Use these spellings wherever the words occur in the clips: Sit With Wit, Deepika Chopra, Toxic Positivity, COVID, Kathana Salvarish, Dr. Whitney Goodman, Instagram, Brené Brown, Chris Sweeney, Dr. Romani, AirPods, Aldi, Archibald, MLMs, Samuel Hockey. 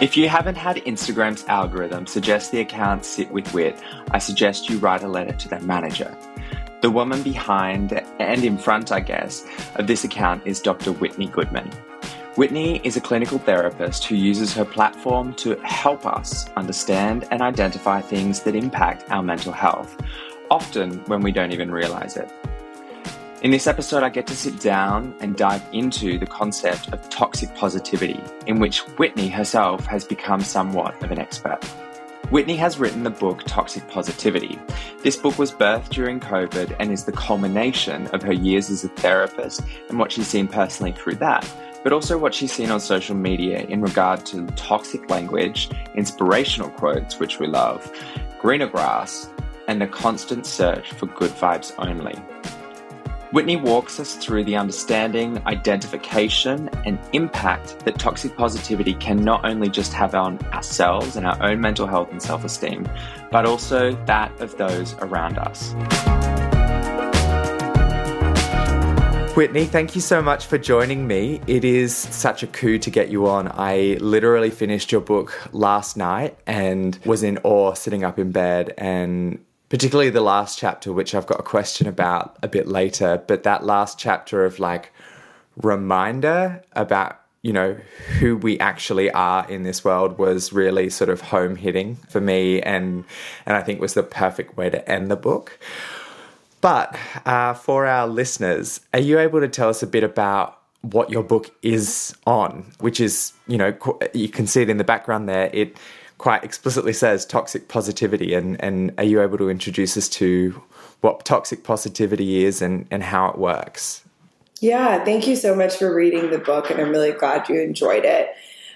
If you haven't had Instagram's algorithm suggest the account Sit With Wit, I suggest you write a letter to their manager. The woman behind, and in front, I guess, of this account is Dr. Whitney Goodman. Whitney is a clinical therapist who uses her platform to help us understand and identify things that impact our mental health, often when we don't even realize it. In this episode, I get to sit down and dive into the concept of toxic positivity, in which Whitney herself has become somewhat of an expert. Whitney has written the book Toxic Positivity. This book was birthed during COVID and is the culmination of her years as a therapist and what she's seen personally through that, but also what she's seen on social media in regard to toxic language, inspirational quotes, which we love, greener grass, and the constant search for good vibes only. Whitney walks us through the understanding, identification, and impact that toxic positivity can not only just have on ourselves and our own mental health and self-esteem, but also that of those around us. Whitney, thank you so much for joining me. It is such a coup to get you on. I literally finished your book last night and was in awe sitting up in bed, and particularly the last chapter, which I've got a question about a bit later, but that last chapter of like reminder about, you know, who we actually are in this world was really sort of home hitting for me, and I think was the perfect way to end the book. But for our listeners, are you able to tell us a bit about what your book is on, which is, you know, you can see it in the background there. It quite explicitly says toxic positivity. And are you able to introduce us to what toxic positivity is and how it works? Yeah, thank you so much for reading the book, and I'm really glad you enjoyed it.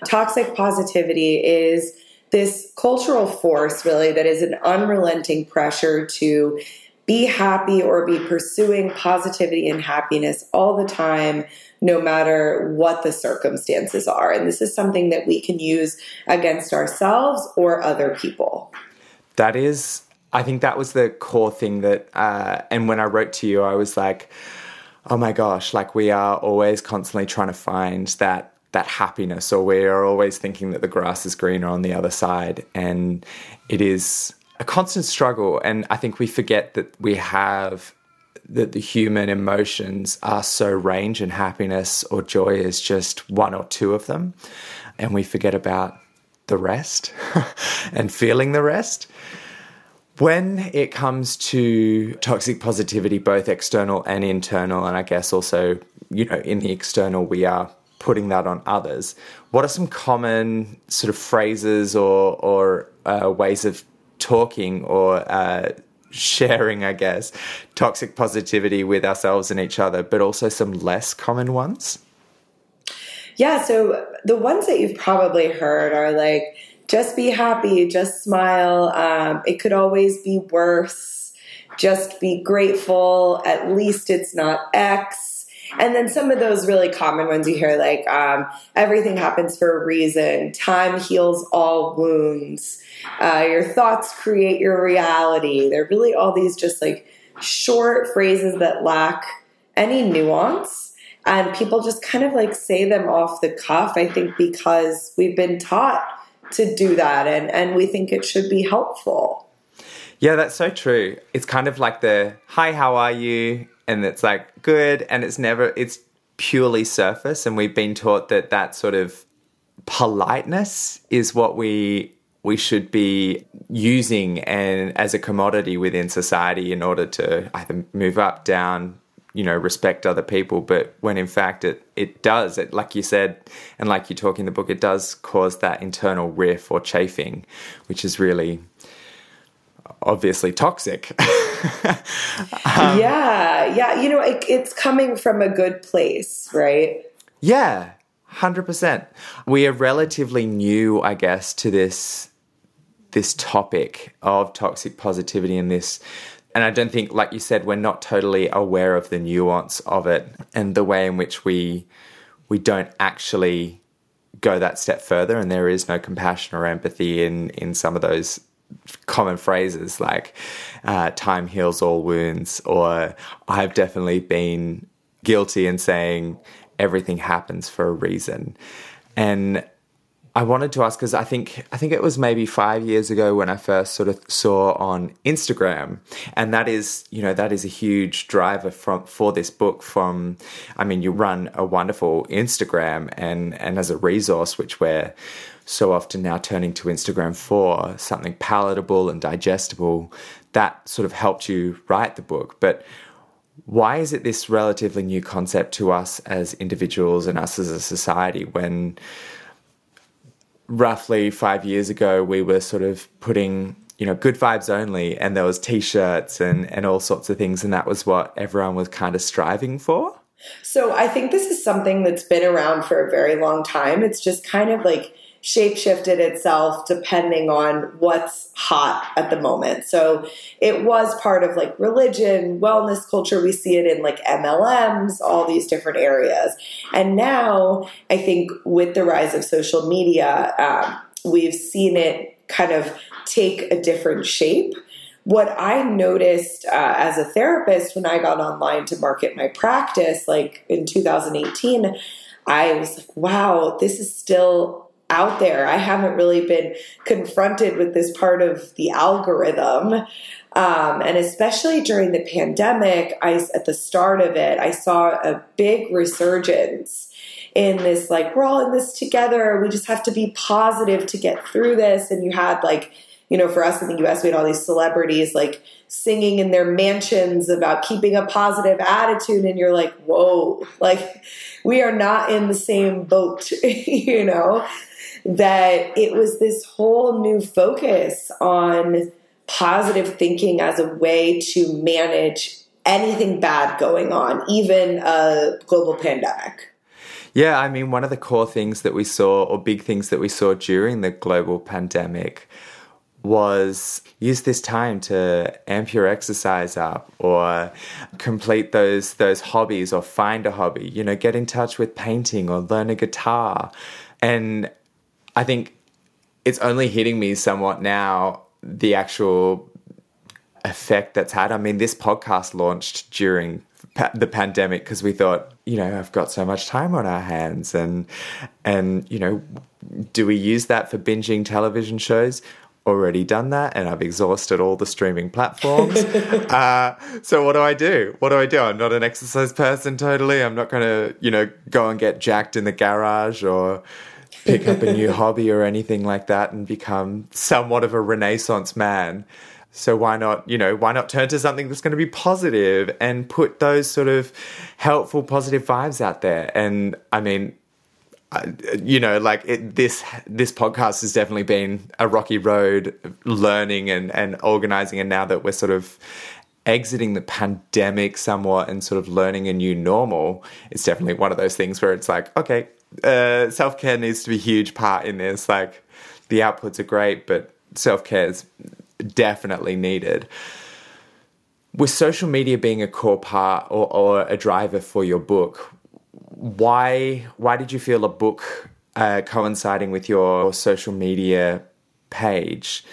Toxic positivity is this cultural force, really, that is an unrelenting pressure to be happy or be pursuing positivity and happiness all the time, no matter what the circumstances are. And this is something that we can use against ourselves or other people. That is, I think that was the core thing that, and when I wrote to you, I was like, oh my gosh, like we are always constantly trying to find that happiness, or we are always thinking that the grass is greener on the other side. And it is a constant struggle, and I think we forget that we have that the human emotions are so range, and happiness or joy is just one or two of them, and we forget about the rest and feeling the rest. When it comes to toxic positivity, both external and internal, and I guess also, you know, in the external we are putting that on others, what are some common sort of phrases or ways of talking or sharing, I guess, toxic positivity with ourselves and each other, but also some less common ones? Yeah, so the ones that you've probably heard are like, just be happy, just smile, it could always be worse, just be grateful, at least it's not X. And then some of those really common ones you hear, like everything happens for a reason, time heals all wounds, your thoughts create your reality. They're really all these just like short phrases that lack any nuance, and people just kind of like say them off the cuff, I think, because we've been taught to do that, and we think it should be helpful. Yeah, that's so true. It's kind of like the, hi, how are you? And it's like, good, and it's purely surface, and we've been taught that sort of politeness is what we should be using and as a commodity within society in order to either move up, down, you know, respect other people. But when in fact it does, it, like you said, and like you talk in the book, it does cause that internal riff or chafing, which is really obviously toxic. Yeah. You know, it's coming from a good place, right? Yeah, 100%. We are relatively new, I guess, to this topic of toxic positivity and this. And I don't think, like you said, we're not totally aware of the nuance of it and the way in which we don't actually go that step further. And there is no compassion or empathy in some of those common phrases, like time heals all wounds, or I've definitely been guilty in saying everything happens for a reason. And I wanted to ask, because I think it was maybe 5 years ago when I first sort of saw on Instagram, and that is a huge driver for this book. You run a wonderful Instagram and as a resource, which we're so often now turning to Instagram for something palatable and digestible, that sort of helped you write the book. But why is it this relatively new concept to us as individuals and us as a society when roughly 5 years ago, we were sort of putting, good vibes only, and there was t-shirts and all sorts of things, and that was what everyone was kind of striving for? So I think this is something that's been around for a very long time. It's just kind of like shape-shifted itself depending on what's hot at the moment. So it was part of like religion, wellness culture. We see it in like MLMs, all these different areas. And now I think with the rise of social media, we've seen it kind of take a different shape. What I noticed as a therapist when I got online to market my practice, like in 2018, I was like, wow, this is still out there. I haven't really been confronted with this part of the algorithm. And especially during the pandemic, at the start of it, I saw a big resurgence in this, like, we're all in this together. We just have to be positive to get through this. And you had like, for us in the US, we had all these celebrities like singing in their mansions about keeping a positive attitude. And you're like, whoa, like we are not in the same boat, that it was this whole new focus on positive thinking as a way to manage anything bad going on, even a global pandemic. Yeah, one of the core things that we saw, or big things that we saw during the global pandemic, was use this time to amp your exercise up, or complete those hobbies, or find a hobby, get in touch with painting or learn a guitar. And I think it's only hitting me somewhat now, the actual effect that's had. This podcast launched during the pandemic because we thought, I've got so much time on our hands, and do we use that for binging television shows? Already done that, and I've exhausted all the streaming platforms. So what do I do? I'm not an exercise person totally. I'm not going to, go and get jacked in the garage or pick up a new hobby or anything like that and become somewhat of a Renaissance man. So why not turn to something that's going to be positive and put those sort of helpful, positive vibes out there? And this podcast has definitely been a rocky road, learning and organizing. And now that we're sort of exiting the pandemic somewhat and sort of learning a new normal, it's definitely one of those things where it's like, okay, self-care needs to be a huge part in this. Like, the outputs are great, but self-care is definitely needed. With social media being a core part or a driver for your book, why did you feel a book coinciding with your social media page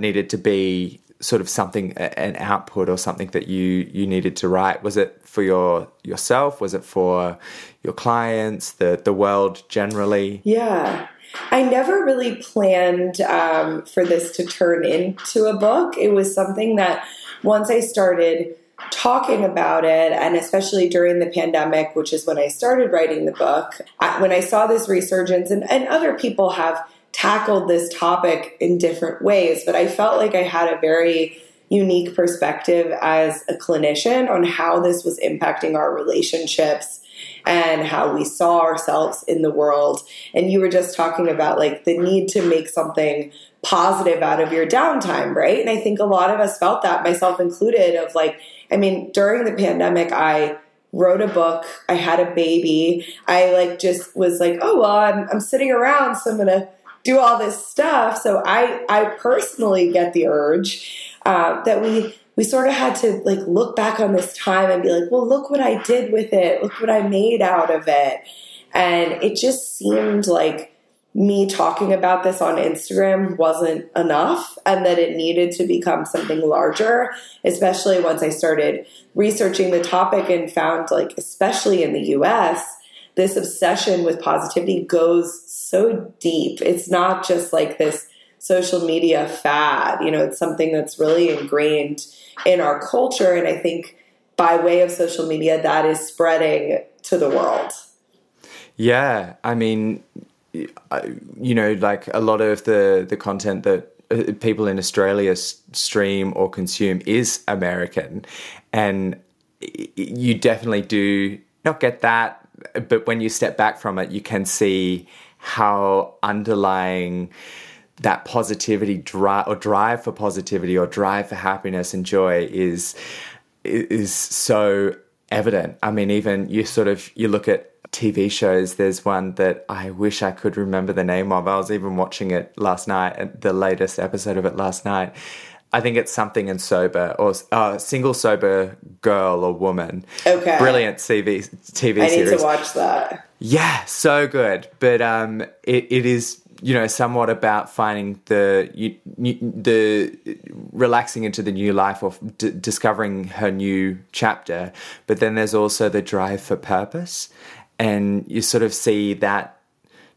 needed to be sort of something, an output or something that you needed to write? Was it for yourself? Was it for your clients, the world generally? Yeah. I never really planned for this to turn into a book. It was something that once I started talking about it, and especially during the pandemic, which is when I started writing the book, when I saw this resurgence, and other people have tackled this topic in different ways, but I felt like I had a very unique perspective as a clinician on how this was impacting our relationships and how we saw ourselves in the world. And you were just talking about like the need to make something positive out of your downtime, right? And I think a lot of us felt that, myself included, of like, during the pandemic, I wrote a book, I had a baby, I like just was like, oh, well, I'm sitting around, so I'm going to do all this stuff. So I personally get the urge that we sort of had to like look back on this time and be like, well, look what I did with it. Look what I made out of it. And it just seemed like me talking about this on Instagram wasn't enough, and that it needed to become something larger, especially once I started researching the topic and found, like, especially in the US, this obsession with positivity goes so deep. It's not just like this social media fad. You know, it's something that's really ingrained in our culture. And I think by way of social media, that is spreading to the world. Yeah. I mean, you know, like a lot of the content that people in Australia stream or consume is American. And you definitely do not get that. But when you step back from it, you can see how underlying that positivity drive for positivity or drive for happiness and joy is so evident. I mean, even you look at TV shows. There's one that I wish I could remember the name of. I was even watching it last night, the latest episode of it last night. I think it's Something and Sober or Single Sober Girl or Woman. Okay. Brilliant TV series. I need to watch that. Yeah, so good. But it is, you know, somewhat about finding the relaxing into the new life or discovering her new chapter. But then there's also the drive for purpose. And you sort of see that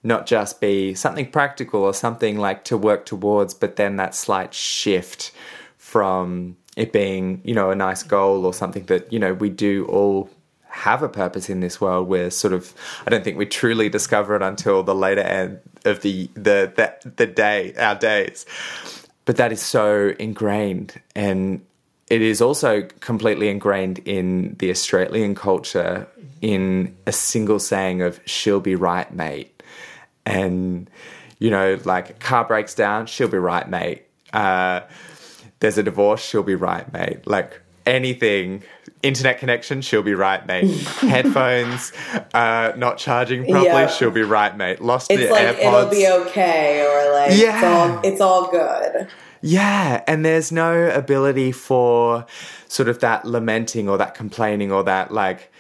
not just be something practical or something like to work towards, but then that slight shift from it being, you know, a nice goal or something that, you know, we do all have a purpose in this world. We're sort of, I don't think we truly discover it until the later end of the day, our days. But that is so ingrained, and it is also completely ingrained in the Australian culture in a single saying of "She'll be right, mate." And, you know, like a car breaks down, she'll be right, mate. There's a divorce, she'll be right, mate. Like anything, internet connection, she'll be right, mate. Headphones, not charging properly, she'll be right, mate. Lost the AirPods. It'll be okay, or like it's all good. Yeah, and there's no ability for sort of that lamenting or that complaining or that like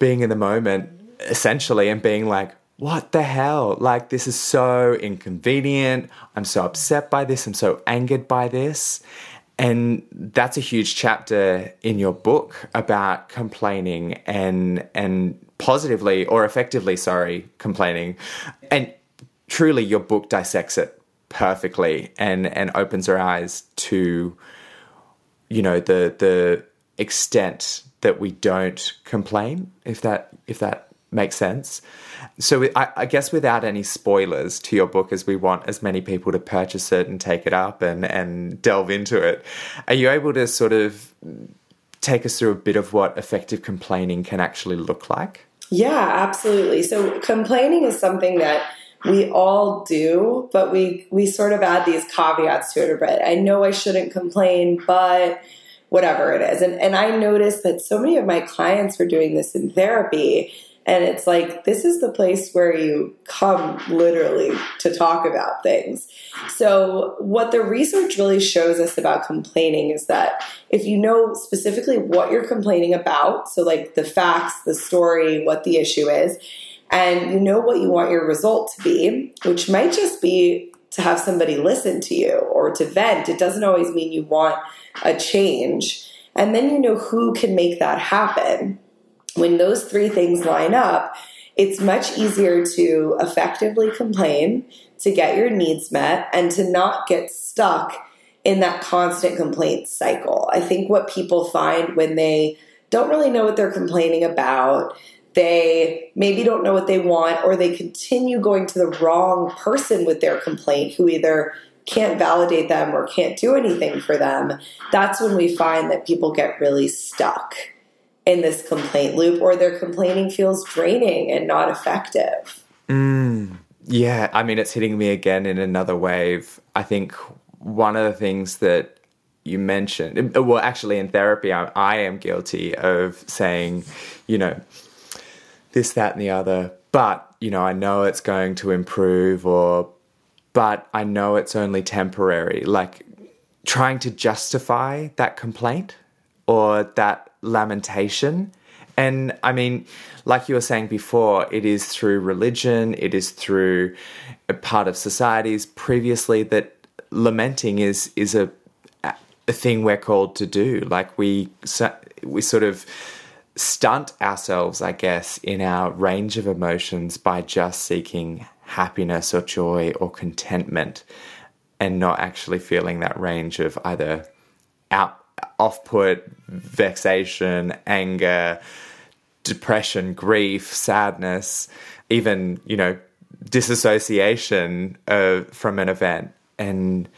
being in the moment essentially and being like, what the hell? Like, this is so inconvenient. I'm so upset by this. I'm so angered by this. And that's a huge chapter in your book about complaining and positively or effectively, complaining. And truly your book dissects it perfectly and opens our eyes to, you know, the extent that we don't complain, if that makes sense. So I guess without any spoilers to your book, as we want as many people to purchase it and take it up and delve into it, are you able to sort of take us through a bit of what effective complaining can actually look like? Yeah, absolutely. So complaining is something that we all do, but we sort of add these caveats to it a bit. I know I shouldn't complain, but whatever it is. And I noticed that so many of my clients were doing this in therapy. And it's like, this is the place where you come literally to talk about things. So what the research really shows us about complaining is that if you know specifically what you're complaining about, so like the facts, the story, what the issue is, and you know what you want your result to be, which might just be to have somebody listen to you or to vent. It doesn't always mean you want a change. And then you know who can make that happen. When those three things line up, it's much easier to effectively complain, to get your needs met, and to not get stuck in that constant complaint cycle. I think what people find when they don't really know what they're complaining about, they maybe don't know what they want, or they continue going to the wrong person with their complaint who either can't validate them or can't do anything for them. That's when we find that people get really stuck in this complaint loop, or their complaining feels draining and not effective. Yeah, I mean, it's hitting me again in another wave. I think one of the things that you mentioned, well, actually in therapy, I am guilty of saying, you know, this, that, and the other, but, you know, I know it's going to improve, or, but I know it's only temporary. Like trying to justify that complaint or that lamentation. And I mean, like you were saying before, it is through religion, it is through a part of societies previously that lamenting is a thing we're called to do. Like we sort of stunt ourselves, I guess, in our range of emotions by just seeking happiness or joy or contentment and not actually feeling that range of either off-put, vexation, anger, depression, grief, sadness, even, you know, disassociation from an event. And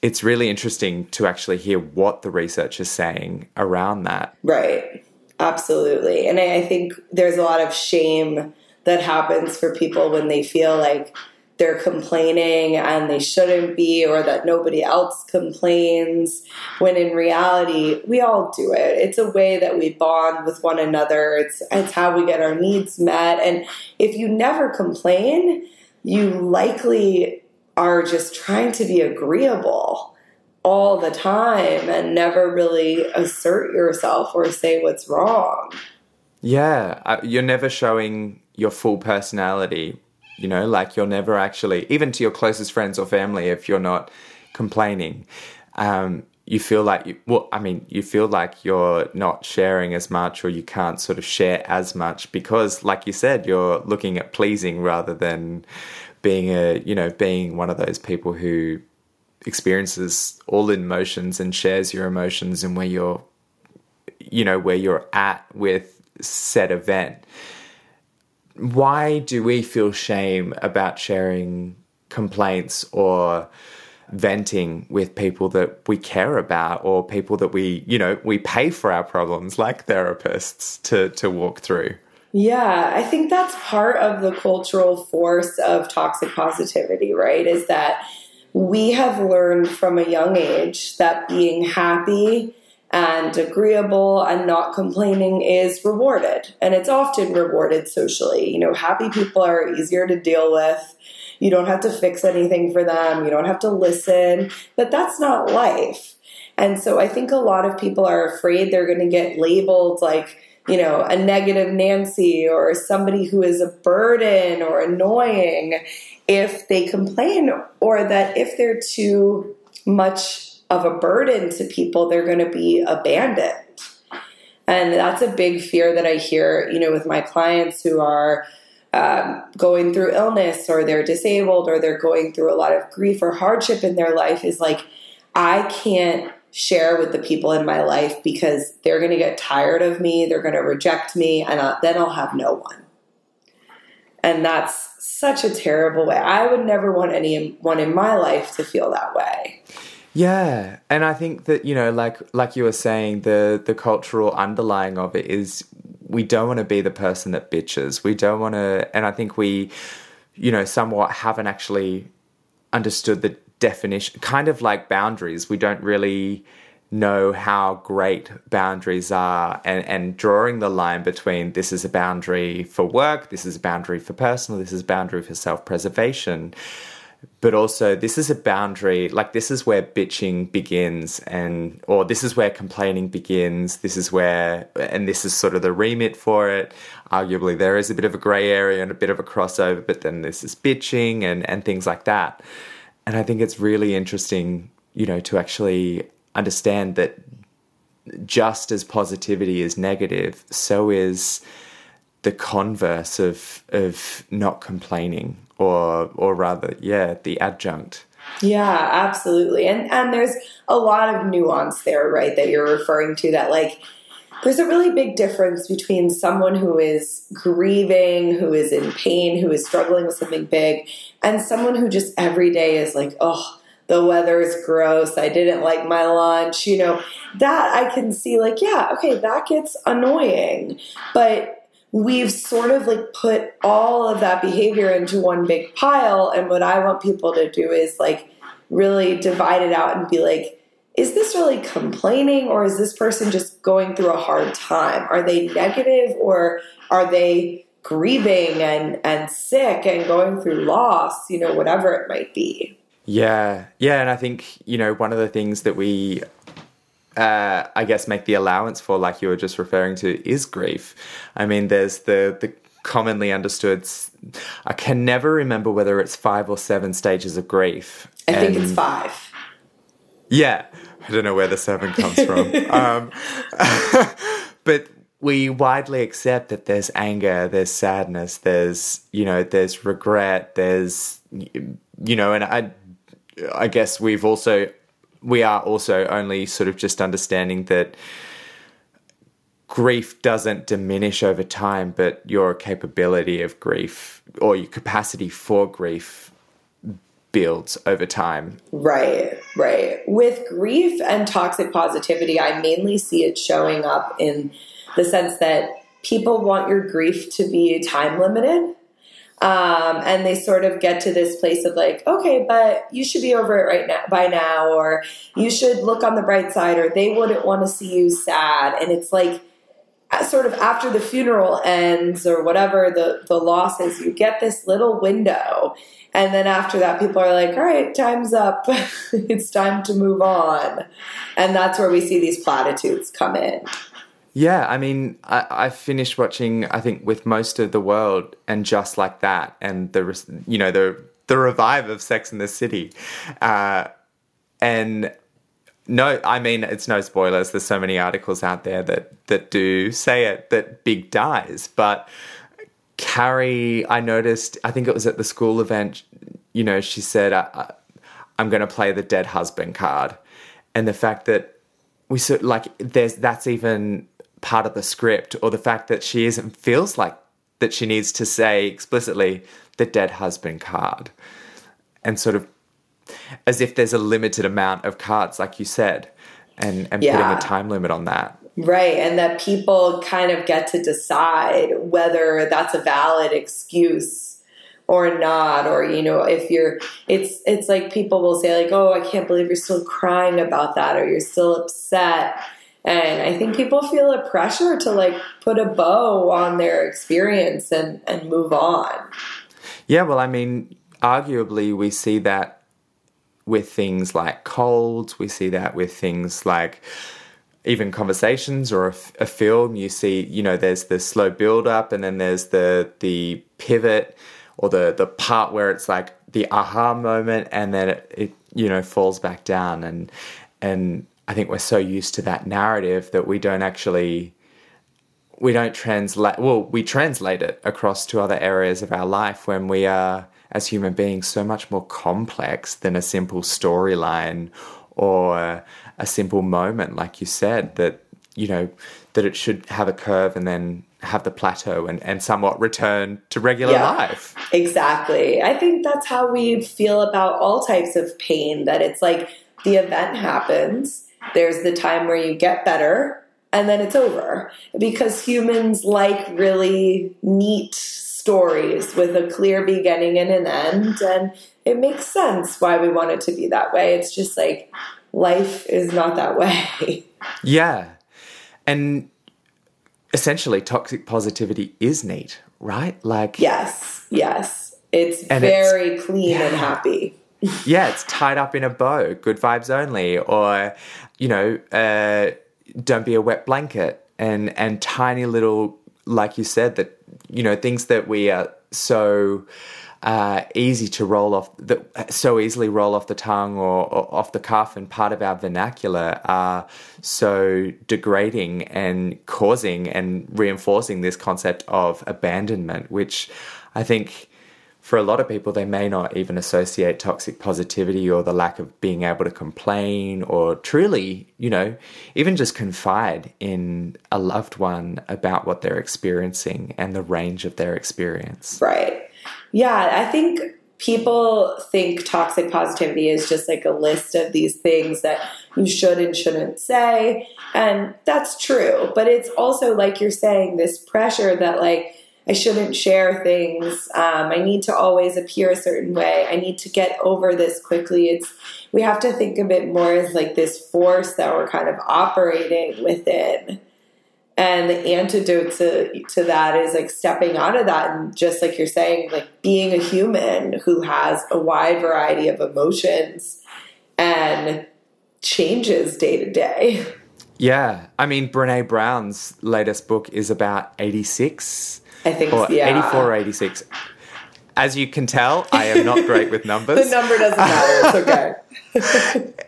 it's really interesting to actually hear what the research is saying around that. Right. Absolutely. And I think there's a lot of shame that happens for people when they feel like they're complaining and they shouldn't be, or that nobody else complains, when in reality, we all do it. It's a way that we bond with one another. It's how we get our needs met. And if you never complain, you likely are just trying to be agreeable all the time and never really assert yourself or say what's wrong. Yeah, you're never showing your full personality. You know, like you're never actually, even to your closest friends or family, if you're not complaining, you feel like, you feel like you're not sharing as much, or you can't sort of share as much because, like you said, you're looking at pleasing rather than being one of those people who experiences all emotions and shares your emotions and where you're at with said event. Why do we feel shame about sharing complaints or venting with people that we care about, or people that we pay for our problems, like therapists, to walk through? Yeah, I think that's part of the cultural force of toxic positivity, right? Is that we have learned from a young age that being happy and agreeable and not complaining is rewarded. And it's often rewarded socially. You know, happy people are easier to deal with. You don't have to fix anything for them. You don't have to listen. But that's not life. And so I think a lot of people are afraid they're going to get labeled like, you know, a negative Nancy or somebody who is a burden or annoying if they complain, or that if they're too much of a burden to people, they're going to be abandoned. And that's a big fear that I hear, you know, with my clients who are going through illness, or they're disabled, or they're going through a lot of grief or hardship in their life, is like, I can't share with the people in my life because they're going to get tired of me. They're going to reject me. And then I'll have no one. And that's such a terrible way. I would never want anyone in my life to feel that way. Yeah, and I think that, you know, like you were saying, the cultural underlying of it is we don't want to be the person that bitches. We don't want to, and I think we, you know, somewhat haven't actually understood the definition, kind of like boundaries. We don't really know how great boundaries are, and drawing the line between this is a boundary for work, this is a boundary for personal, this is a boundary for self-preservation. But also, this is a boundary, like this is where bitching begins, or this is where complaining begins, this is sort of the remit for it. Arguably, there is a bit of a grey area and a bit of a crossover, but then this is bitching and things like that. And I think it's really interesting, you know, to actually understand that just as positivity is negative, so is the converse of not complaining. Or rather, yeah, the adjunct. Yeah, absolutely. And there's a lot of nuance there, right, that you're referring to, that like there's a really big difference between someone who is grieving, who is in pain, who is struggling with something big, and someone who just every day is like, oh, the weather is gross, I didn't like my lunch, you know, that I can see like, yeah, okay, that gets annoying. But we've sort of like put all of that behavior into one big pile. And what I want people to do is like really divide it out and be like, is this really complaining, or is this person just going through a hard time? Are they negative, or are they grieving and sick and going through loss, you know, whatever it might be? Yeah. Yeah. And I think, you know, one of the things that we I guess make the allowance for, like you were just referring to, is grief. I mean, there's the commonly understood, I can never remember whether it's 5 or 7 stages of grief. I think it's 5. Yeah. I don't know where the 7 comes from. But we widely accept that there's anger, there's sadness, there's, you know, there's regret, there's, you know, and I guess we are also only sort of just understanding that grief doesn't diminish over time, but your capability of grief or your capacity for grief builds over time. Right. With grief and toxic positivity, I mainly see it showing up in the sense that people want your grief to be time limited. And they sort of get to this place of like, okay, but you should be over it by now, or you should look on the bright side, or they wouldn't want to see you sad. And it's like, sort of after the funeral ends or whatever the loss is, you get this little window. And then after that, people are like, all right, time's up. It's time to move on. And that's where we see these platitudes come in. Yeah, I mean, I finished watching, I think, With Most of the World and Just Like That, and the revive of Sex and the City. And no, I mean, it's no spoilers. There's so many articles out there that do say it, that Big dies. But Carrie, I noticed, I think it was at the school event, you know, she said, I'm going to play the dead husband card. And the fact that we sort like, that's even part of the script, or the fact that she feels like that she needs to say explicitly the dead husband card, and sort of as if there's a limited amount of cards, like you said, and yeah, putting a time limit on that. Right. And that people kind of get to decide whether that's a valid excuse or not. Or, you know, if you're, it's like people will say like, oh, I can't believe you're still crying about that, or you're still upset. And I think people feel a pressure to like put a bow on their experience and move on. Yeah. Well, I mean, arguably we see that with things like colds, we see that with things like even conversations or a film. You see, you know, there's the slow build up, and then there's the pivot, or the part where it's like the aha moment, and then it you know, falls back down. And I think we're so used to that narrative that we translate it across to other areas of our life, when we are, as human beings, so much more complex than a simple storyline or a simple moment, like you said, that, you know, that it should have a curve and then have the plateau and somewhat return to regular life. Exactly. I think that's how we feel about all types of pain, that it's like the event happens, there's the time where you get better, and then it's over, because humans like really neat stories with a clear beginning and an end. And it makes sense why we want it to be that way. It's just like, life is not that way. Yeah. And essentially toxic positivity is neat, right? Like, yes. It's very clean and happy. Yeah. It's tied up in a bow, good vibes only, or, you know, don't be a wet blanket, and tiny little, like you said, that, you know, things that we are so easy to roll off, that so easily roll off the tongue or off the cuff, and part of our vernacular are so degrading and causing and reinforcing this concept of abandonment, which I think for a lot of people, they may not even associate toxic positivity or the lack of being able to complain or truly, you know, even just confide in a loved one about what they're experiencing and the range of their experience. Right. Yeah, I think people think toxic positivity is just like a list of these things that you should and shouldn't say. And that's true. But it's also, like you're saying, this pressure that like, I shouldn't share things. I need to always appear a certain way. I need to get over this quickly. We have to think of it more as like this force that we're kind of operating within. And the antidote to that is like stepping out of that, and just like you're saying, like being a human who has a wide variety of emotions and changes day to day. Yeah. I mean, Brené Brown's latest book is about 86, I think, or 84 or 86. As you can tell, I am not great with numbers. The number doesn't matter. It's okay.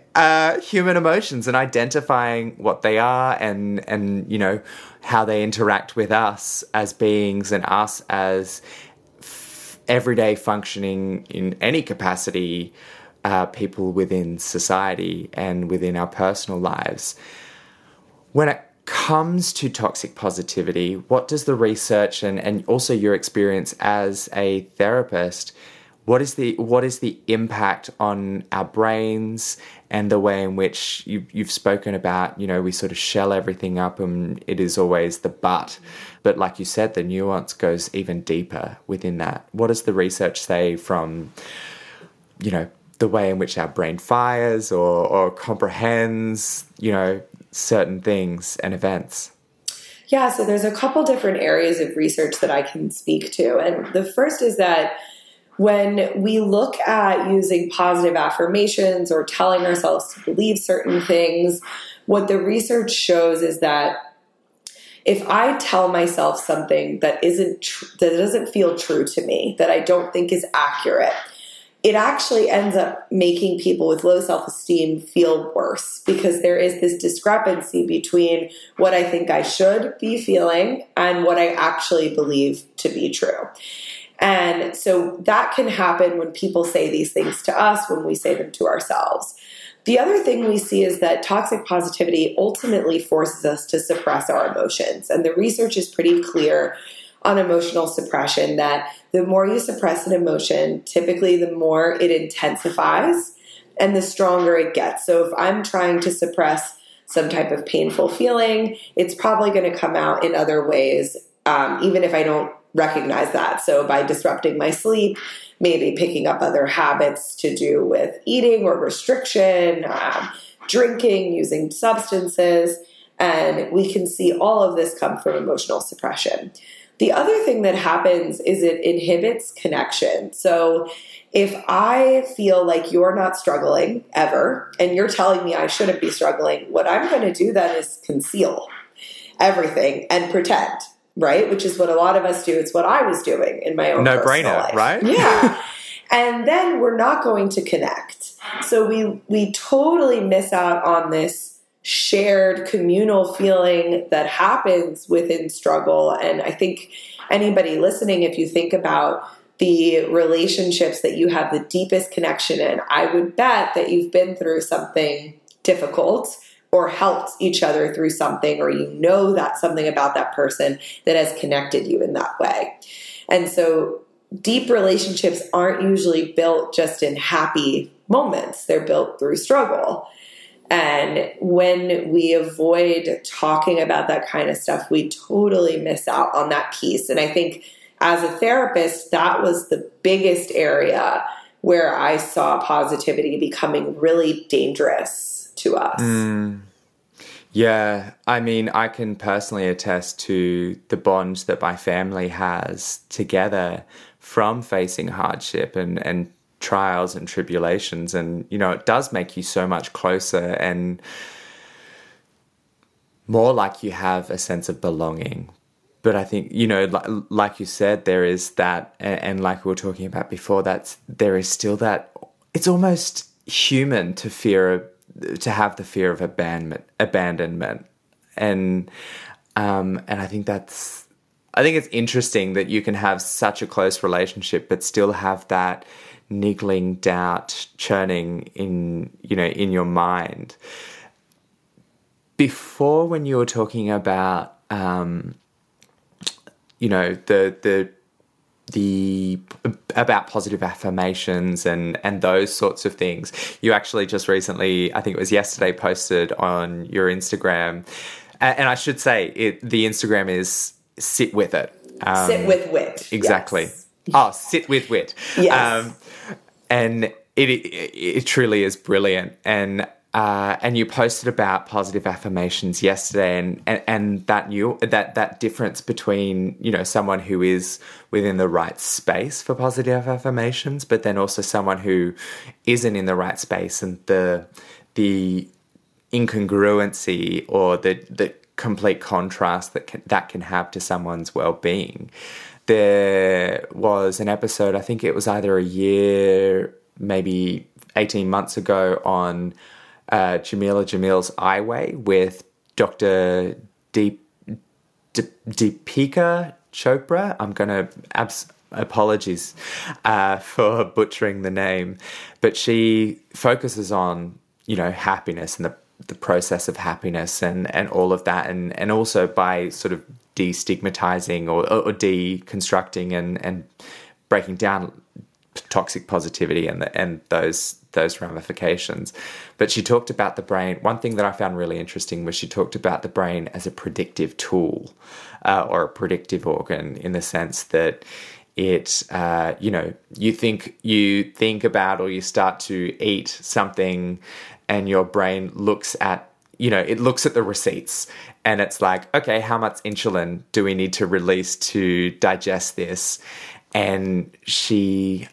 human emotions and identifying what they are and, you know, how they interact with us as beings and us as everyday functioning in any capacity, people within society and within our personal lives. When it comes to toxic positivity, what does the research and also your experience as a therapist, what is the impact on our brains and the way in which you've spoken about, you know, we sort of shell everything up and it is always the but like you said, the nuance goes even deeper within that. What does the research say from, you know, the way in which our brain fires or comprehends, you know, certain things and events? Yeah, so there's a couple different areas of research that I can speak to. And the first is that when we look at using positive affirmations or telling ourselves to believe certain things, what the research shows is that if I tell myself something that doesn't feel true to me, that I don't think is accurate, it actually ends up making people with low self-esteem feel worse, because there is this discrepancy between what I think I should be feeling and what I actually believe to be true. And so that can happen when people say these things to us, when we say them to ourselves. The other thing we see is that toxic positivity ultimately forces us to suppress our emotions. And the research is pretty clear on emotional suppression that the more you suppress an emotion, typically the more it intensifies and the stronger it gets. So if I'm trying to suppress some type of painful feeling, it's probably going to come out in other ways, even if I don't recognize that. So by disrupting my sleep, maybe picking up other habits to do with eating or restriction, drinking, using substances, and we can see all of this come from emotional suppression. The other thing that happens is it inhibits connection. So if I feel like you're not struggling ever, and you're telling me I shouldn't be struggling, what I'm going to do then is conceal everything and pretend, right? Which is what a lot of us do. It's what I was doing in my own personal life. No brainer, right? Yeah. And then we're not going to connect. So we totally miss out on this shared communal feeling that happens within struggle. And I think anybody listening, if you think about the relationships that you have the deepest connection in, I would bet that you've been through something difficult or helped each other through something, or you know that something about that person that has connected you in that way. And so deep relationships aren't usually built just in happy moments. They're built through struggle. And when we avoid talking about that kind of stuff, we totally miss out on that piece. And I think as a therapist, that was the biggest area where I saw positivity becoming really dangerous to us. Mm. Yeah. I mean, I can personally attest to the bond that my family has together from facing hardship and trials and tribulations, and you know, it does make you so much closer and more like you have a sense of belonging. But I think, you know, like you said, there is that, and like we were talking about before, there is still that. It's almost human to have the fear of abandonment, and I think it's interesting that you can have such a close relationship but still have that niggling doubt churning in your mind. Before, when you were talking about the about positive affirmations and those sorts of things, you actually just recently, I think it was yesterday, posted on your Instagram, and I should say the Instagram is Sit With It. Sit With Wit. Exactly. Yes. Oh, Sit With Wit. Yes. And it truly is brilliant. And you posted about positive affirmations yesterday and that difference between, you know, someone who is within the right space for positive affirmations, but then also someone who isn't in the right space, and the incongruency or the complete contrast that can have to someone's well-being. There was an episode, I think it was either a year, maybe 18 months ago, on Jamila Jamil's I Way with Dr. Deepika Chopra. I'm going to apologies for butchering the name, but she focuses on, you know, happiness and the process of happiness and all of that, and also by sort of destigmatizing or deconstructing and breaking down toxic positivity and those ramifications. But she talked about the brain. One thing that I found really interesting was she talked about the brain as a predictive tool or a predictive organ, in the sense that it, you know, you think about, or you start to eat something, and your brain looks at, you know, it looks at the receipts, and it's like, okay, how much insulin do we need to release to digest this? And she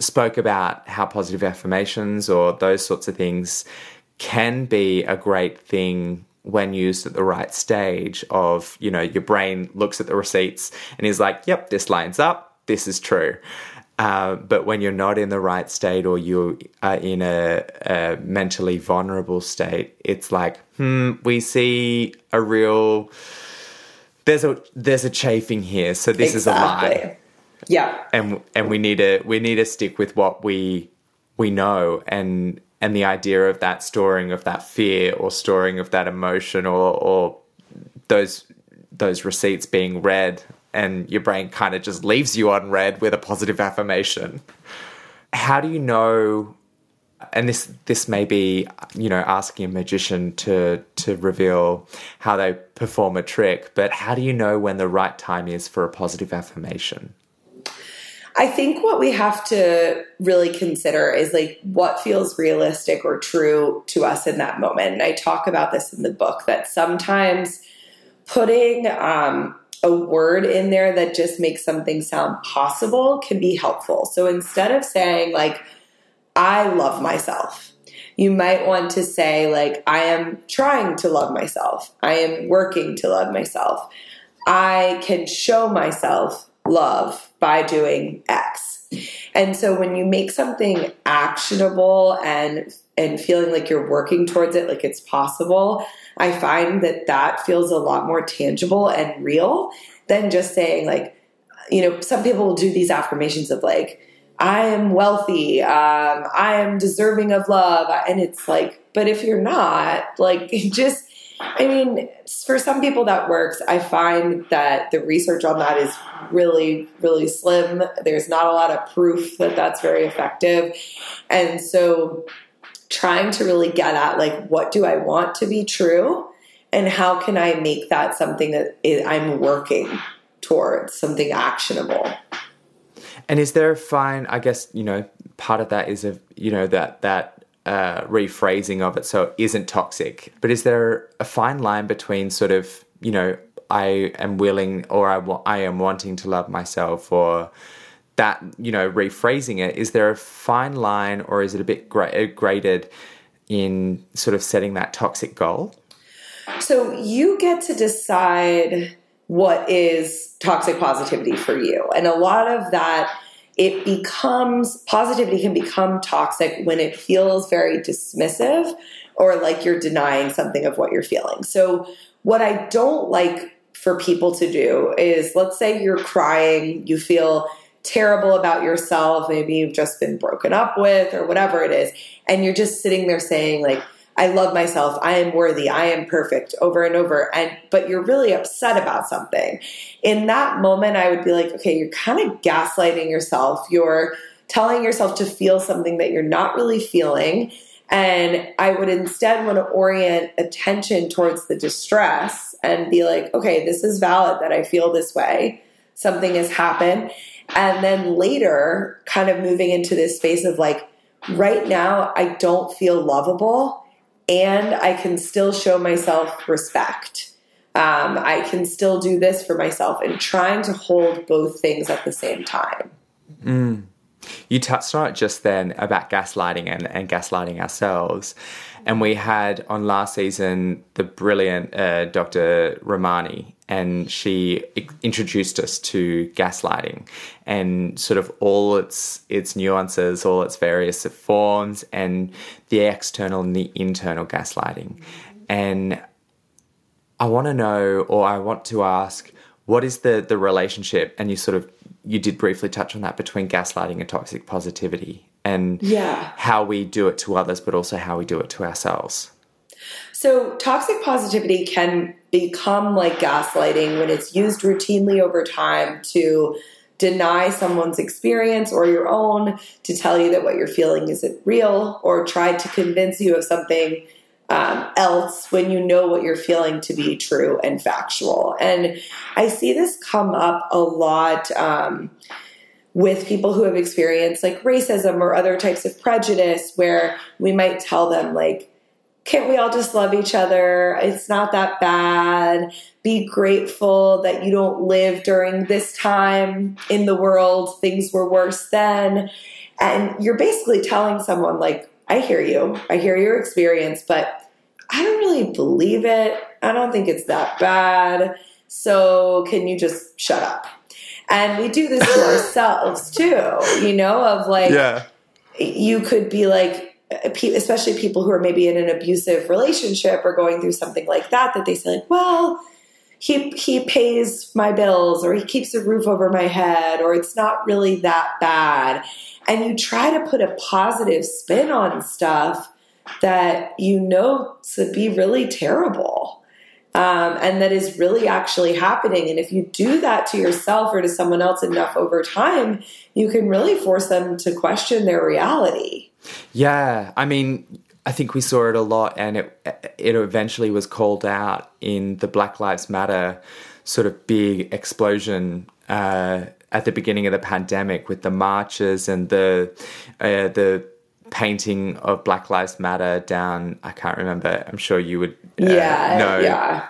spoke about how positive affirmations or those sorts of things can be a great thing when used at the right stage of, you know, your brain looks at the receipts and is like, yep, this lines up, this is true. But when you're not in the right state, or you are in a mentally vulnerable state, it's like, we see a real, there's a chafing here. So this exactly. is a lie. Yeah. And we need to stick with what we know. And the idea of that storing of that fear, or storing of that emotion, or those receipts being read, and your brain kind of just leaves you on read with a positive affirmation. How do you know, and this may be, you know, asking a magician to reveal how they perform a trick, but how do you know when the right time is for a positive affirmation? I think what we have to really consider is like what feels realistic or true to us in that moment. And I talk about this in the book, that sometimes putting a word in there that just makes something sound possible can be helpful. So instead of saying like, I love myself, you might want to say like, I am trying to love myself. I am working to love myself. I can show myself love by doing X. And so when you make something actionable and feeling like you're working towards it, like it's possible, I find that feels a lot more tangible and real than just saying like, you know, some people will do these affirmations of like, I am wealthy, I am deserving of love. And it's like, but if you're not, like, just, I mean, for some people that works. I find that the research on that is really, really slim. There's not a lot of proof that that's very effective. And so trying to really get at like, what do I want to be true, and how can I make that something that I'm working towards, something actionable? And is there a fine, I guess, you know, part of that is, you know, that rephrasing of it so it isn't toxic, but is there a fine line between sort of, you know, I am willing, or I am wanting to love myself, or that, you know, rephrasing it, is there a fine line, or is it a bit graded in sort of setting that toxic goal? So you get to decide what is toxic positivity for you, and a lot of that, it becomes, positivity can become toxic when it feels very dismissive, or like you're denying something of what you're feeling. So what I don't like for people to do is, let's say you're crying, you feel terrible about yourself, maybe you've just been broken up with or whatever it is, and you're just sitting there saying like, I love myself, I am worthy, I am perfect, over and over, but you're really upset about something. In that moment, I would be like, okay, you're kind of gaslighting yourself. You're telling yourself to feel something that you're not really feeling. And I would instead want to orient attention towards the distress and be like, okay, this is valid that I feel this way. Something has happened. And then later, kind of moving into this space of like, right now, I don't feel lovable, and I can still show myself respect. I can still do this for myself, and trying to hold both things at the same time. Mm. You touched on it just then about gaslighting and gaslighting ourselves. And we had on last season the brilliant Dr. Romani, and she introduced us to gaslighting and sort of all its nuances, all its various forms, and the external and the internal gaslighting. And I want to know, or I want to ask, what is the relationship? And you did briefly touch on that between gaslighting and toxic positivity, and how we do it to others, but also how we do it to ourselves. So toxic positivity can become like gaslighting when it's used routinely over time to deny someone's experience or your own, to tell you that what you're feeling isn't real, or try to convince you of something else when you know what you're feeling to be true and factual. And I see this come up a lot with people who have experienced like racism or other types of prejudice, where we might tell them like, can't we all just love each other? It's not that bad. Be grateful that you don't live during this time in the world. Things were worse then. And you're basically telling someone like, I hear you. I hear your experience, but I don't really believe it. I don't think it's that bad. So can you just shut up? And we do this to ourselves too, of like, you could be like, especially people who are maybe in an abusive relationship or going through something like that, that they say like, well, he pays my bills, or he keeps a roof over my head, or it's not really that bad. And you try to put a positive spin on stuff that you know to be really terrible, and that is really actually happening. And if you do that to yourself or to someone else enough over time, you can really force them to question their reality. Yeah, I mean, I think we saw it a lot, and it eventually was called out in the Black Lives Matter sort of big explosion at the beginning of the pandemic, with the marches and the painting of Black Lives Matter down. I can't remember. I'm sure you would know. Yeah,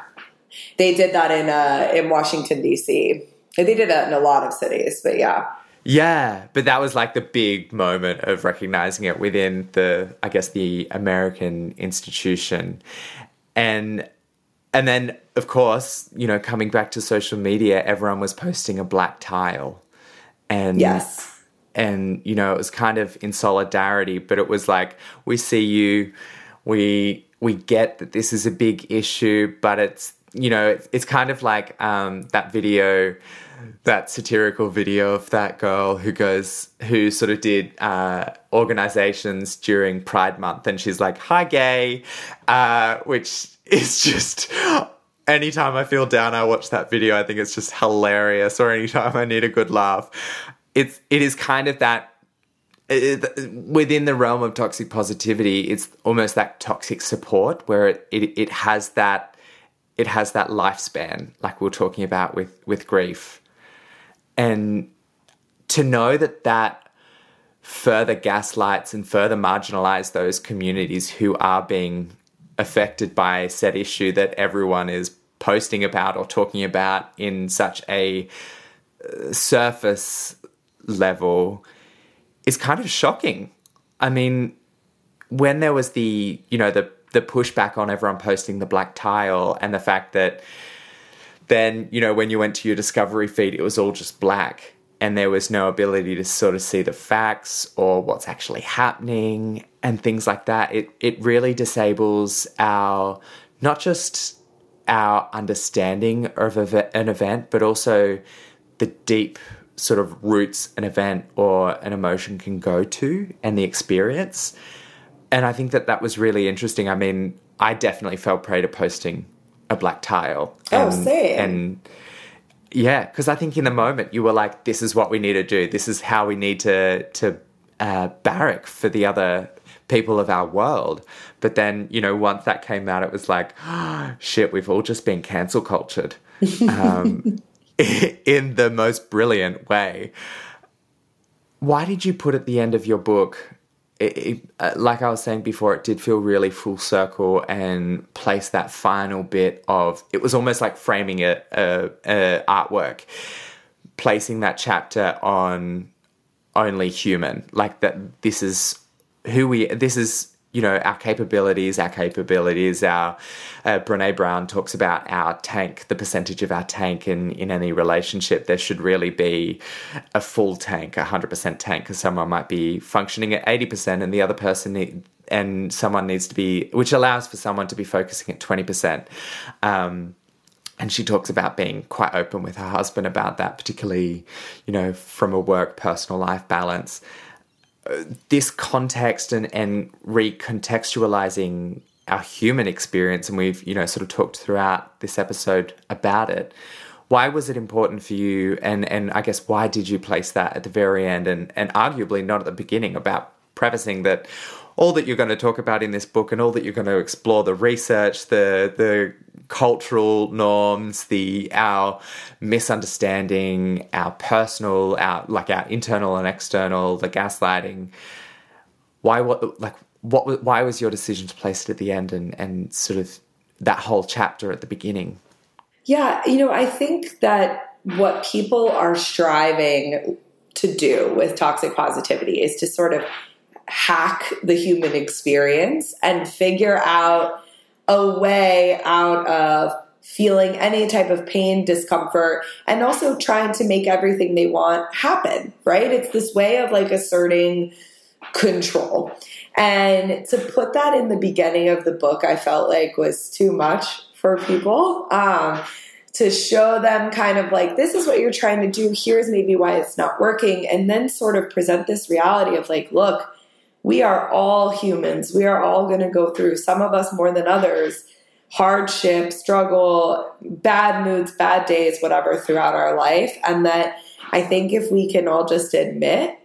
they did that in Washington, D.C. They did that in a lot of cities, but yeah. Yeah, but that was like the big moment of recognizing it within the American institution. And then, of course, coming back to social media, everyone was posting a black tile. And yes. And, it was kind of in solidarity, but it was like, we see you, we get that this is a big issue, but it's, it's kind of like that video, that satirical video of that girl who sort of did organizations during Pride Month, and she's like, hi gay, which is just, anytime I feel down, I watch that video. I think it's just hilarious, or anytime I need a good laugh. It is kind of that, within the realm of toxic positivity, it's almost that toxic support where it has that, it has that lifespan, like we were talking about with grief. And to know that further gaslights and further marginalize those communities who are being affected by said issue that everyone is posting about or talking about in such a surface level is kind of shocking. I mean, when there was the pushback on everyone posting the black tile, and the fact that then, when you went to your discovery feed, it was all just black, and there was no ability to sort of see the facts or what's actually happening and things like that. It really disables our, not just our understanding of an event, but also the deep sort of roots an event or an emotion can go to, and the experience. And I think that was really interesting. I mean, I definitely fell prey to posting a black tile. Same. And yeah, because I think in the moment you were like, this is what we need to do. This is how we need to barrack for the other people of our world. But then, once that came out, it was like, oh, shit, we've all just been cancel cultured in the most brilliant way. Why did you put at the end of your book... like I was saying before, it did feel really full circle and place that final bit of, it was almost like framing a artwork, placing that chapter on only human, like that this is who we, this is, you know, our capabilities, Brené Brown talks about our tank, the percentage of our tank in any relationship. There should really be a full tank, 100% tank, because someone might be functioning at 80% and the other person and someone needs to be, which allows for someone to be focusing at 20%. And she talks about being quite open with her husband about that, particularly, you know, from a work, personal life balance. This context and recontextualizing our human experience, and we've, you know, sort of talked throughout this episode about it. Why was it important for you? And I guess why did you place that at the very end and arguably not at the beginning, about prefacing that all that you're going to talk about in this book and all that you're going to explore, the research, the cultural norms, our misunderstanding, our personal, our internal and external, the gaslighting. Why was your decision to place it at the end and sort of that whole chapter at the beginning? Yeah, you know, I think that what people are striving to do with toxic positivity is to sort of hack the human experience and figure out a way out of feeling any type of pain, discomfort, and also trying to make everything they want happen, right? It's this way of like asserting control. And to put that in the beginning of the book, I felt like was too much for people, to show them kind of like, this is what you're trying to do. Here's maybe why it's not working. And then sort of present this reality of like, look, we are all humans. We are all going to go through, some of us more than others, hardship, struggle, bad moods, bad days, whatever, throughout our life. And that I think if we can all just admit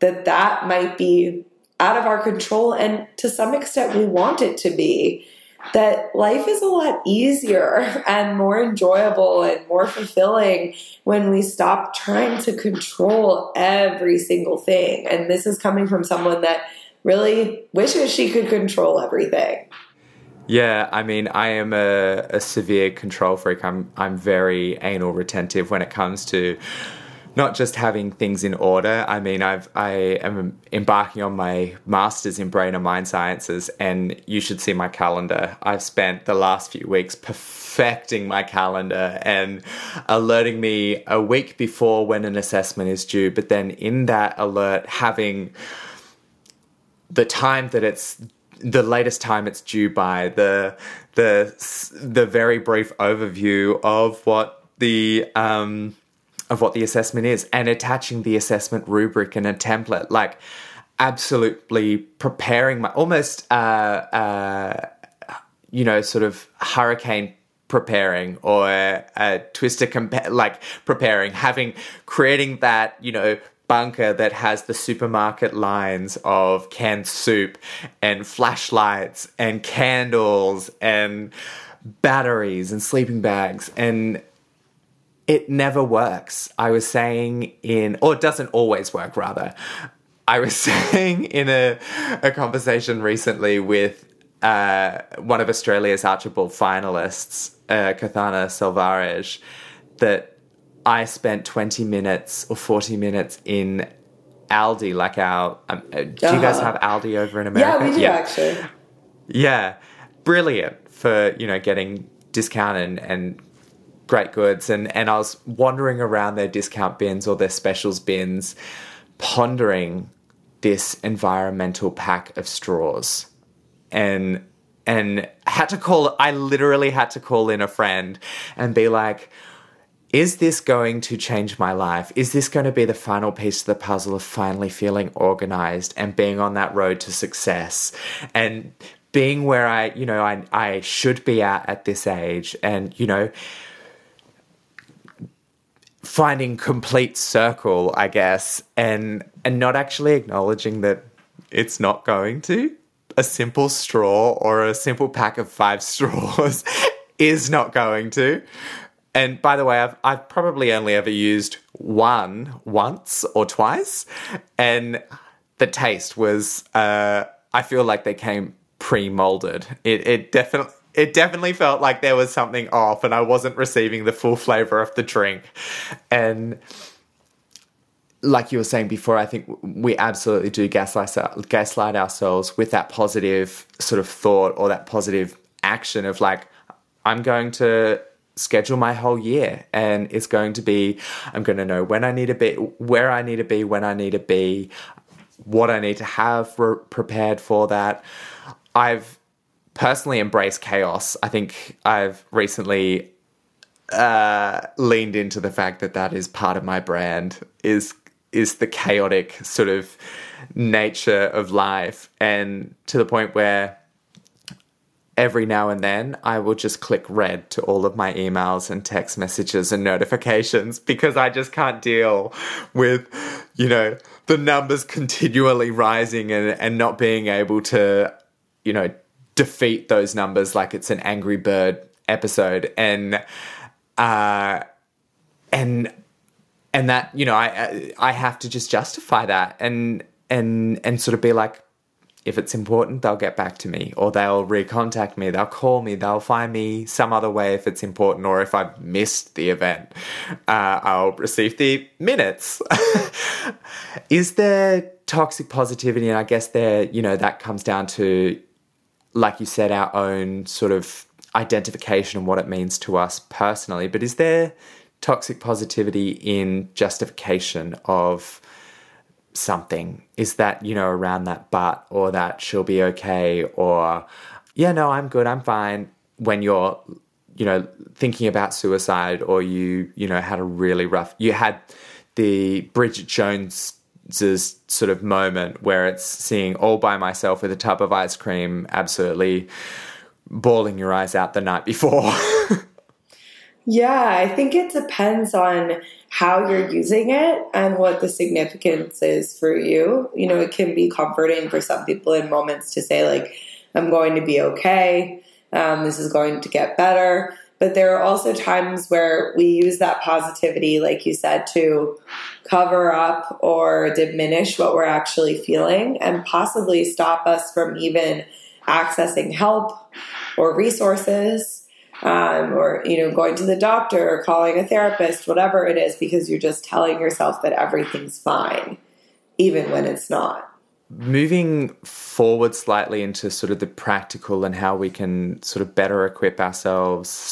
that that might be out of our control, and to some extent we want it to be, that life is a lot easier and more enjoyable and more fulfilling when we stop trying to control every single thing. And this is coming from someone that really wishes she could control everything. Yeah, I mean, I am a severe control freak. I'm very anal retentive when it comes to not just having things in order. I mean, I am embarking on my master's in brain and mind sciences, and you should see my calendar. I've spent the last few weeks perfecting my calendar and alerting me a week before when an assessment is due, but then in that alert, having the time that it's the latest time it's due by, the very brief overview of what the assessment is, and attaching the assessment rubric and a template, like absolutely preparing my almost, you know, sort of hurricane preparing or a twister, like preparing, creating that, you know, bunker that has the supermarket lines of canned soup and flashlights and candles and batteries and sleeping bags, and it never works. It doesn't always work, rather. I was saying in a conversation recently with one of Australia's Archibald finalists, Kathana Salvarish, that I spent 20 minutes or 40 minutes in Aldi, like our... do you guys have Aldi over in America? Yeah, we do, actually. Yeah. Brilliant for, you know, getting discount and great goods, and I was wandering around their discount bins or their specials bins, pondering this environmental pack of straws, and I literally had to call in a friend and be like, is this going to change my life? Is this going to be the final piece of the puzzle of finally feeling organized and being on that road to success and being where I should be at this age, and, you know, finding complete circle, I guess, and not actually acknowledging that it's not going to. A simple straw or a simple pack of 5 straws is not going to. And by the way, I've probably only ever used one once or twice, and the taste was, I feel like they came pre-molded. It definitely felt like there was something off and I wasn't receiving the full flavor of the drink. And like you were saying before, I think we absolutely do gaslight ourselves with that positive sort of thought or that positive action of like, I'm going to schedule my whole year and it's going to be, I'm going to know when I need to be, where I need to be, when I need to be, what I need to have prepared for that. I've personally embraced chaos. I think I've recently leaned into the fact that that is part of my brand, is the chaotic sort of nature of life, and to the point where every now and then I will just click red to all of my emails and text messages and notifications because I just can't deal with, you know, the numbers continually rising and not being able to, you know, defeat those numbers like it's an Angry Bird episode. And that, you know, I have to just justify that and sort of be like, if it's important, they'll get back to me, or they'll recontact me, they'll call me, they'll find me some other way if it's important, or if I've missed the event, I'll receive the minutes. Is there toxic positivity? And I guess there, you know, that comes down to, like you said, our own sort of identification and what it means to us personally. But is there toxic positivity in justification of something? Is that, you know, around that but, or that she'll be okay, or yeah, no, I'm good, I'm fine, when you're, you know, thinking about suicide, or you know, had a really rough, you had the Bridget Jones's sort of moment where it's seeing all by myself with a tub of ice cream, absolutely bawling your eyes out the night before. Yeah, I think it depends on how you're using it and what the significance is for you. You know, it can be comforting for some people in moments to say, like, I'm going to be okay. This is going to get better. But there are also times where we use that positivity, like you said, to cover up or diminish what we're actually feeling and possibly stop us from even accessing help or resources. Or, you know, going to the doctor or calling a therapist, whatever it is, because you're just telling yourself that everything's fine, even when it's not. Moving forward slightly into sort of the practical and how we can sort of better equip ourselves, and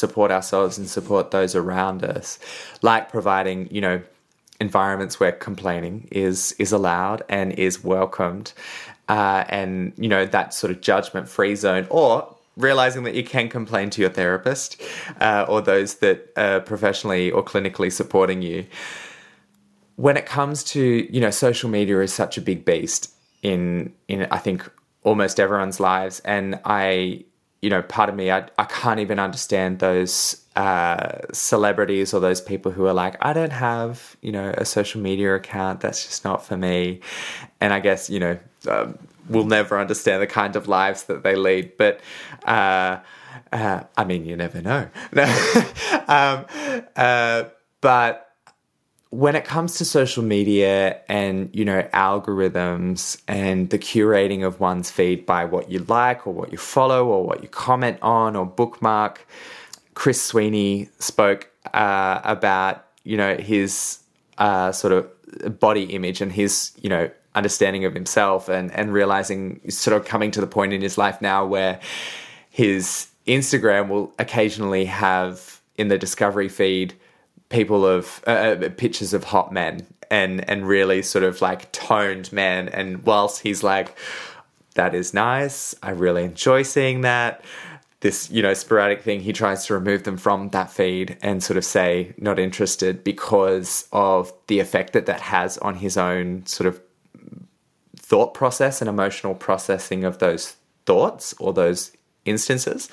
support those around us, like providing, you know, environments where complaining is allowed and is welcomed, and, you know, that sort of judgment-free zone, or realizing that you can complain to your therapist or those that are professionally or clinically supporting you. When it comes to, you know, social media is such a big beast in I think, almost everyone's lives. And I, you know, part of me, I can't even understand those celebrities or those people who are like, I don't have, you know, a social media account. That's just not for me. And I guess, you know, we'll never understand the kind of lives that they lead, but I mean, you never know. But when it comes to social media and, you know, algorithms and the curating of one's feed by what you like or what you follow or what you comment on or bookmark, Chris Sweeney spoke about, you know, his sort of body image and his, you know, understanding of himself and realizing, sort of coming to the point in his life now where his Instagram will occasionally have in the discovery feed people of pictures of hot men and really sort of like toned men. And whilst he's like, that is nice, I really enjoy seeing that, this, you know, sporadic thing, he tries to remove them from that feed and sort of say not interested because of the effect that that has on his own sort of thought process and emotional processing of those thoughts or those instances.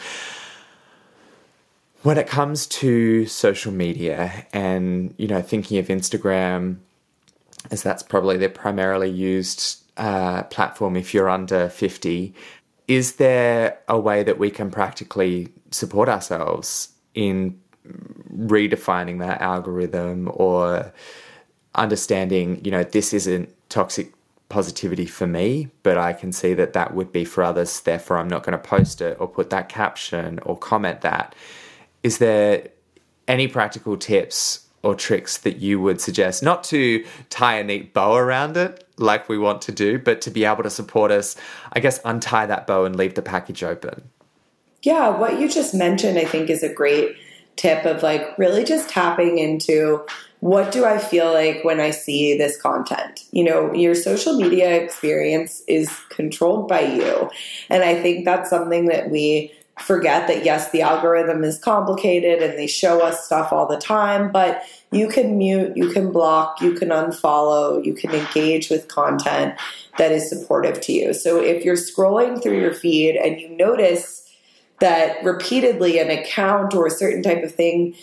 When it comes to social media and, you know, thinking of Instagram, as that's probably their primarily used platform if you're under 50, is there a way that we can practically support ourselves in redefining that algorithm or understanding, you know, this isn't toxic positivity for me, but I can see that that would be for others, therefore I'm not going to post it or put that caption or comment that. Is there any practical tips or tricks that you would suggest, not to tie a neat bow around it like we want to do, but to be able to support us, I guess, untie that bow and leave the package open? Yeah, what you just mentioned, I think, is a great tip of like really just tapping into what do I feel like when I see this content? You know, your social media experience is controlled by you. And I think that's something that we forget, that yes, the algorithm is complicated and they show us stuff all the time, but you can mute, you can block, you can unfollow, you can engage with content that is supportive to you. So if you're scrolling through your feed and you notice that repeatedly an account or a certain type of thing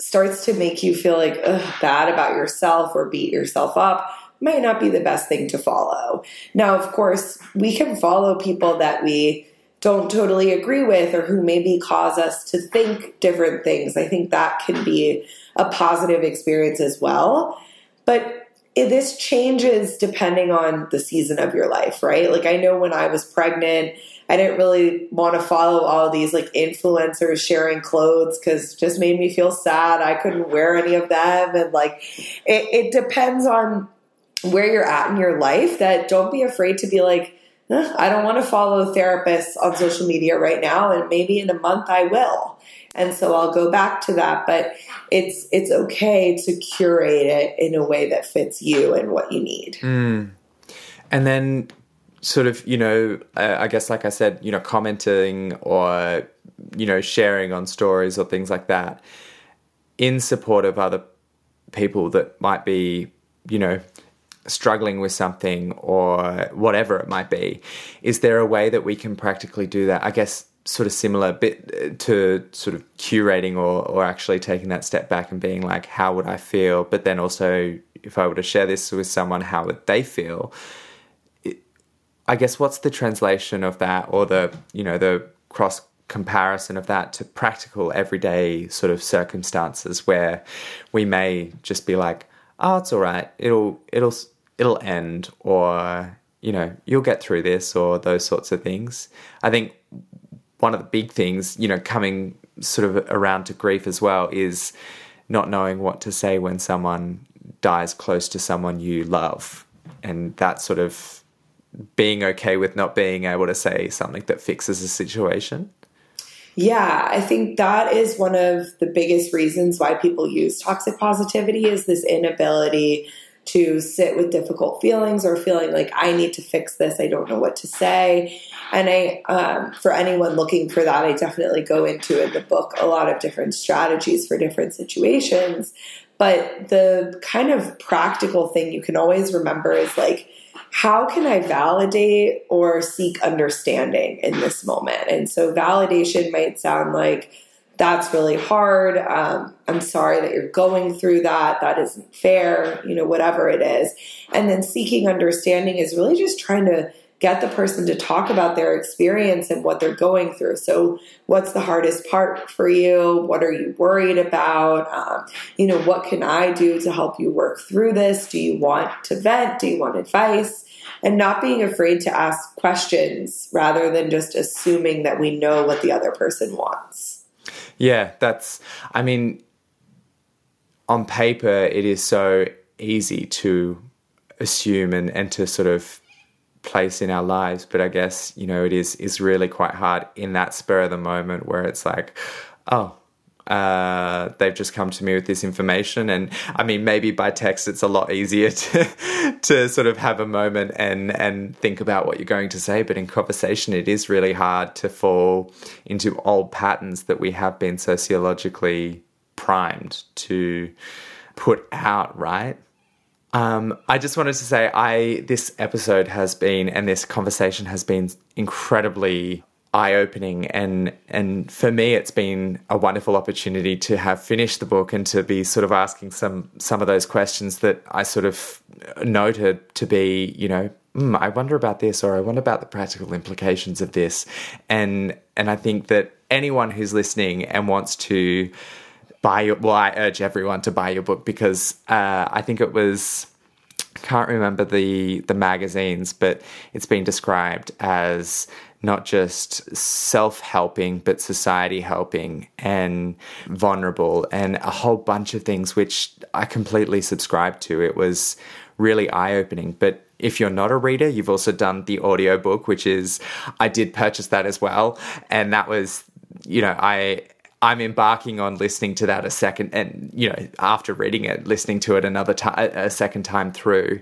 starts to make you feel like bad about yourself or beat yourself up, might not be the best thing to follow. Now, of course, we can follow people that we don't totally agree with or who maybe cause us to think different things. I think that can be a positive experience as well. But this changes depending on the season of your life, right? Like I know when I was pregnant, I didn't really want to follow all these like influencers sharing clothes because it just made me feel sad. I couldn't wear any of them. And like, it depends on where you're at in your life, that don't be afraid to be like, I don't want to follow therapists on social media right now, and maybe in a month I will. And so I'll go back to that, but it's okay to curate it in a way that fits you and what you need. Mm. And then sort of, you know, I guess like I said, you know, commenting or, you know, sharing on stories or things like that in support of other people that might be, you know, struggling with something or whatever it might be. Is there a way that we can practically do that? I guess sort of similar bit to sort of curating or actually taking that step back and being like, how would I feel? But then also if I were to share this with someone, how would they feel? I guess what's the translation of that or the, you know, the cross comparison of that to practical everyday sort of circumstances where we may just be like, oh, it's all right, it'll end, or, you know, you'll get through this, or those sorts of things. I think one of the big things, you know, coming sort of around to grief as well is not knowing what to say when someone dies close to someone you love, and that sort of being okay with not being able to say something that fixes a situation. Yeah, I think that is one of the biggest reasons why people use toxic positivity is this inability to sit with difficult feelings or feeling like I need to fix this. I don't know what to say. And I, for anyone looking for that, I definitely go into in the book a lot of different strategies for different situations. But the kind of practical thing you can always remember is like, how can I validate or seek understanding in this moment? And so validation might sound like, that's really hard. I'm sorry that you're going through that. That isn't fair, you know, whatever it is. And then seeking understanding is really just trying to get the person to talk about their experience and what they're going through. So what's the hardest part for you? What are you worried about? You know, what can I do to help you work through this? Do you want to vent? Do you want advice? And not being afraid to ask questions rather than just assuming that we know what the other person wants. Yeah, that's, I mean, on paper, it is so easy to assume and to sort of place in our lives. But I guess, you know, it's really quite hard in that spur of the moment where it's like, oh, they've just come to me with this information. And I mean, maybe by text, it's a lot easier to sort of have a moment and think about what you're going to say. But in conversation, it is really hard to fall into old patterns that we have been sociologically primed to put out, right? I just wanted to say this episode has been, and this conversation has been incredibly eye-opening, and for me it's been a wonderful opportunity to have finished the book and to be sort of asking some of those questions that I sort of noted to be, you know, I wonder about this, or I wonder about the practical implications of this, and I think that anyone who's listening and wants to buy your, well, I urge everyone to buy your book, because I think it was, I can't remember the magazines, but it's been described as not just self-helping, but society-helping and vulnerable and a whole bunch of things, which I completely subscribe to. It was really eye-opening. But if you're not a reader, you've also done the audiobook, which is, I did purchase that as well. And that was, you know, I'm embarking on listening to that a second and, you know, after reading it, listening to it another time, a second time through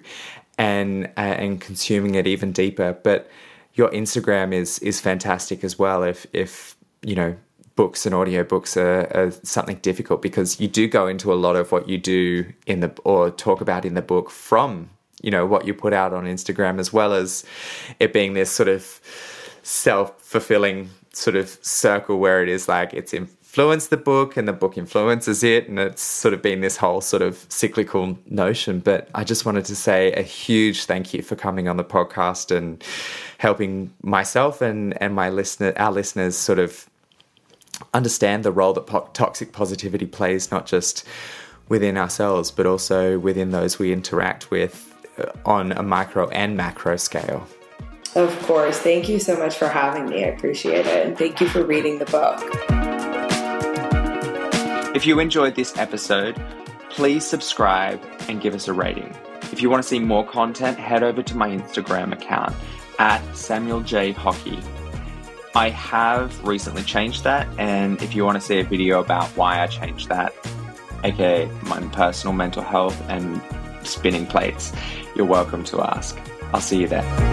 and consuming it even deeper. But your Instagram is fantastic as well. If you know, books and audiobooks are something difficult, because you do go into a lot of what you do in the, or talk about in the book from, you know, what you put out on Instagram, as well as it being this sort of self-fulfilling sort of circle where it is like it's influenced the book and the book influences it. And it's sort of been this whole sort of cyclical notion. But I just wanted to say a huge thank you for coming on the podcast and helping myself and our listeners sort of understand the role that toxic positivity plays, not just within ourselves, but also within those we interact with on a micro and macro scale. Of course. Thank you so much for having me. I appreciate it. And thank you for reading the book. If you enjoyed this episode, please subscribe and give us a rating. If you want to see more content, head over to my Instagram account @SamuelJHockey. I have recently changed that, and if you want to see a video about why I changed that, aka my personal mental health and spinning plates, you're welcome to ask. I'll see you there.